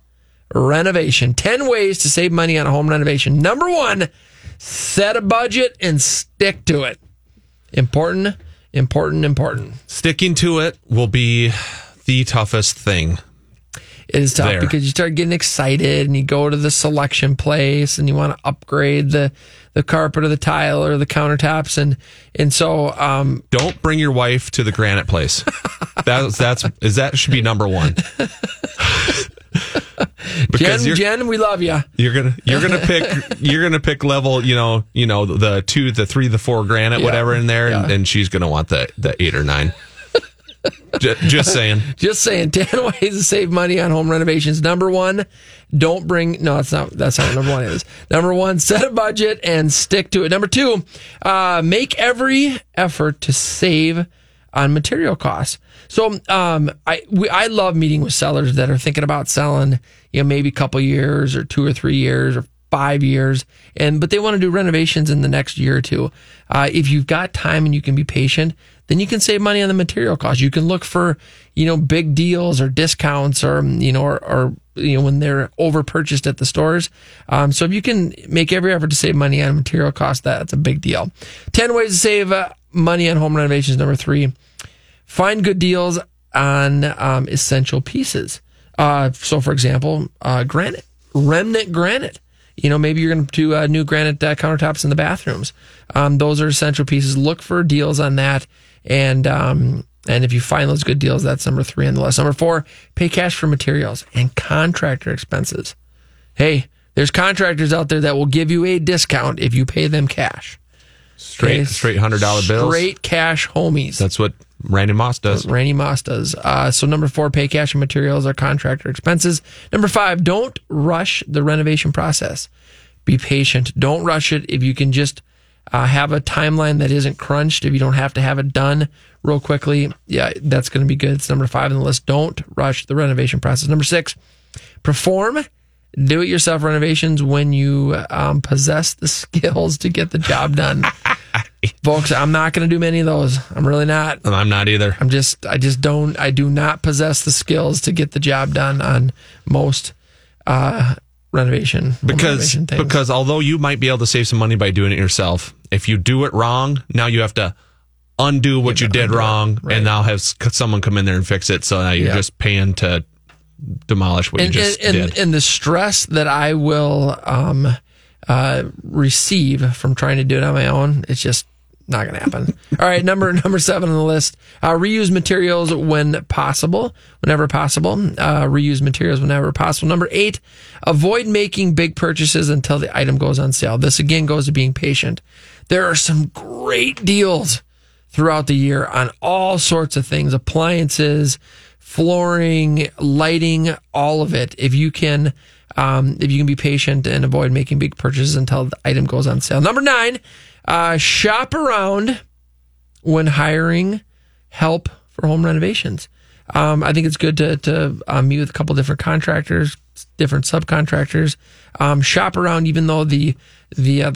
renovation. 10 ways to save money on a home renovation. Number 1, set a budget and stick to it. Important. Sticking to it will be the toughest thing. It is tough because you start getting excited and you go to the selection place and you want to upgrade the carpet or the tile or the countertops. And so don't bring your wife to the granite place. That should be number 1. Jen, we love you. You're gonna pick level, the 2, the 3, the 4 granite, whatever in there, and she's gonna want the 8 or 9. Just saying. 10 ways to save money on home renovations. Number 1, that's not what number 1 is. Number 1, set a budget and stick to it. Number 2, make every effort to save on material costs. So, I love meeting with sellers that are thinking about selling, maybe a couple years or 2 or 3 years or 5 years, but they want to do renovations in the next year or two. If you've got time and you can be patient, then you can save money on the material costs. You can look for, big deals or discounts or when they're over purchased at the stores. So if you can make every effort to save money on material costs, that's a big deal. 10 ways to save money on home renovations. Number 3, find good deals on essential pieces. So for example, granite, remnant granite. Maybe you're going to do new granite countertops in the bathrooms. Those are essential pieces. Look for deals on that. And if you find those good deals, that's number 3 on the list. Number 4, pay cash for materials and contractor expenses. Hey, there's contractors out there that will give you a discount if you pay them cash. Straight $100 bills. Straight cash homies. That's what Randy Moss does. So number 4, pay cash and materials or contractor expenses. Number 5, don't rush the renovation process. Be patient. Don't rush it. If you can just have a timeline that isn't crunched, if you don't have to have it done real quickly, that's going to be good. It's number 5 on the list. Don't rush the renovation process. Number 6, perform do-it-yourself renovations when you possess the skills to get the job done. Folks, I'm not going to do many of those. I'm really not. And I'm not either. I do not possess the skills to get the job done on most renovation things. Because although you might be able to save some money by doing it yourself, if you do it wrong, now you have to undo what you did wrong, right, and now have someone come in there and fix it. So now you're just paying to demolish what you just did. And the stress that I will receive from trying to do it on my own, it's just not going to happen. All right, number 7 on the list, reuse materials whenever possible. Number 8, avoid making big purchases until the item goes on sale. This again goes to being patient. There are some great deals throughout the year on all sorts of things, appliances, flooring, lighting, all of it. If you can be patient and avoid making big purchases until the item goes on sale. Number 9, shop around when hiring help for home renovations. I think it's good to meet with a couple different contractors, different subcontractors. Shop around, even though the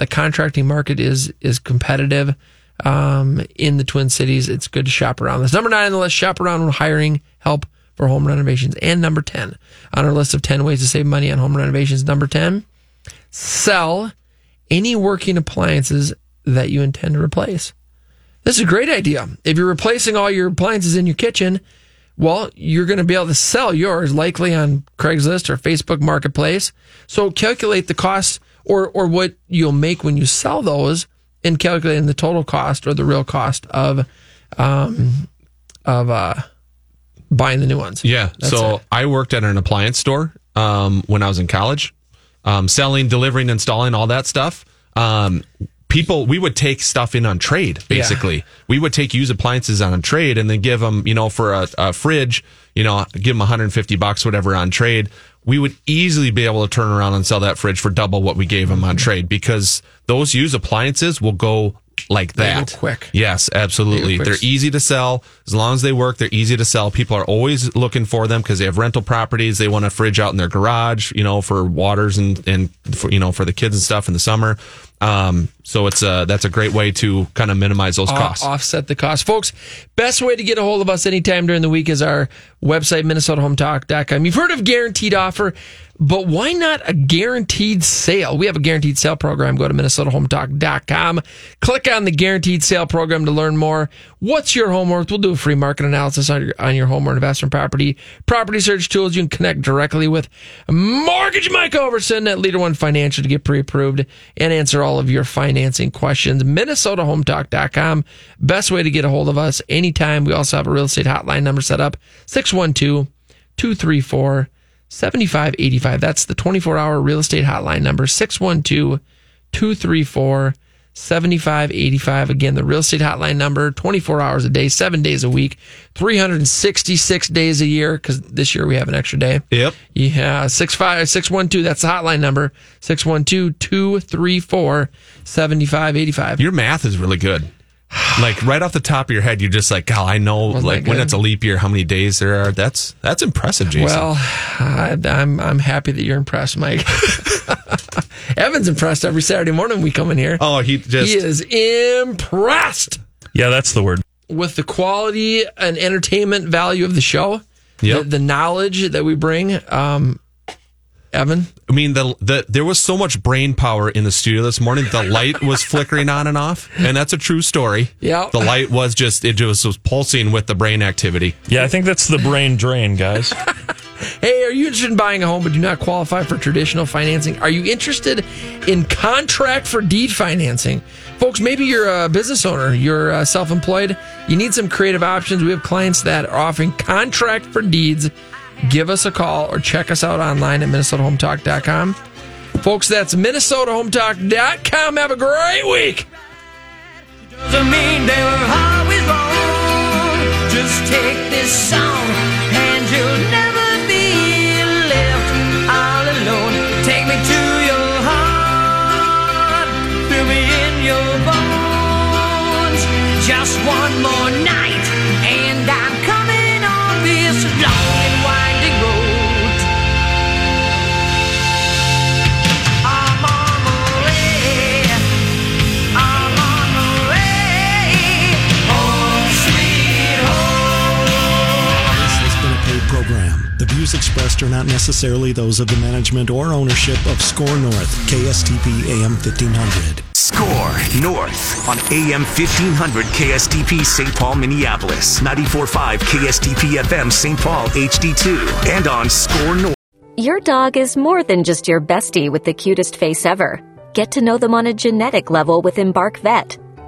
contracting market is competitive in the Twin Cities. It's good to shop around. That's number 9 on the list. Shop around when hiring help for home renovations. And number 10 on our list of 10 ways to save money on home renovations. Number 10, sell any working appliances that you intend to replace. This is a great idea. If you're replacing all your appliances in your kitchen, well, you're going to be able to sell yours likely on Craigslist or Facebook Marketplace. So calculate the cost or what you'll make when you sell those and calculating the total cost or the real cost of buying the new ones. Yeah. So I worked at an appliance store when I was in college, selling, delivering, installing, all that stuff. We would take stuff in on trade, basically. Yeah. We would take used appliances on trade and then give them, for a fridge, give them $150, whatever, on trade. We would easily be able to turn around and sell that fridge for double what we gave them on trade, because those used appliances will go like that. They go quick. Yes, absolutely. They're easy to sell. As long as they work, they're easy to sell. People are always looking for them because they have rental properties. They want a fridge out in their garage, for waters and for the kids and stuff in the summer. So that's a great way to kind of minimize those costs. Offset the cost. Folks, best way to get a hold of us anytime during the week is our website, MinnesotaHometalk.com. You've heard of guaranteed offer, but why not a guaranteed sale? We have a guaranteed sale program. Go to MinnesotaHometalk.com. Click on the guaranteed sale program to learn more. What's your home worth? We'll do a free market analysis on your home or investment property. Property search tools. You can connect directly with Mortgage Mike Overson at Leader One Financial to get pre-approved and answer all of your financing questions. MinnesotaHometalk.com. Best way to get a hold of us anytime. We also have a real estate hotline number set up, 612-234-7585. That's the 24-hour real estate hotline number, 612-234-7585. Again, the real estate hotline number, 24 hours a day, 7 days a week, 366 days a year, because this year we have an extra day. Yep. Yeah, 612, that's the hotline number, 612-234-7585. Your math is really good. Like right off the top of your head, you're just like, God, I know. Wasn't like when it's a leap year, how many days there are. That's impressive, Jason. Well, I'm happy that you're impressed, Mike. Evan's impressed every Saturday morning we come in here. Oh, he is impressed. Yeah, that's the word. With the quality and entertainment value of the show, yep. The knowledge that we bring. Evan? I mean, there was so much brain power in the studio this morning. The light was flickering on and off, and that's a true story. Yeah. The light was just pulsing with the brain activity. Yeah, I think that's the brain drain, guys. Hey, are you interested in buying a home but do not qualify for traditional financing? Are you interested in contract for deed financing? Folks, maybe you're a business owner, you're self-employed, you need some creative options. We have clients that are offering contract for deeds. Give us a call or check us out online at MinnesotaHometalk.com. Folks, that's MinnesotaHometalk.com. Have a great week. Doesn't mean they were always wrong. Just take this song and you'll never be left all alone. Take me to your heart. Fill me in your bones. Just one more night and I'm coming on this long. The views expressed are not necessarily those of the management or ownership of Score North, KSTP AM 1500. Score North on AM 1500 KSTP St. Paul, Minneapolis, 94.5 KSTP FM St. Paul HD2, and on Score North. Your dog is more than just your bestie with the cutest face ever. Get to know them on a genetic level with Embark Vet.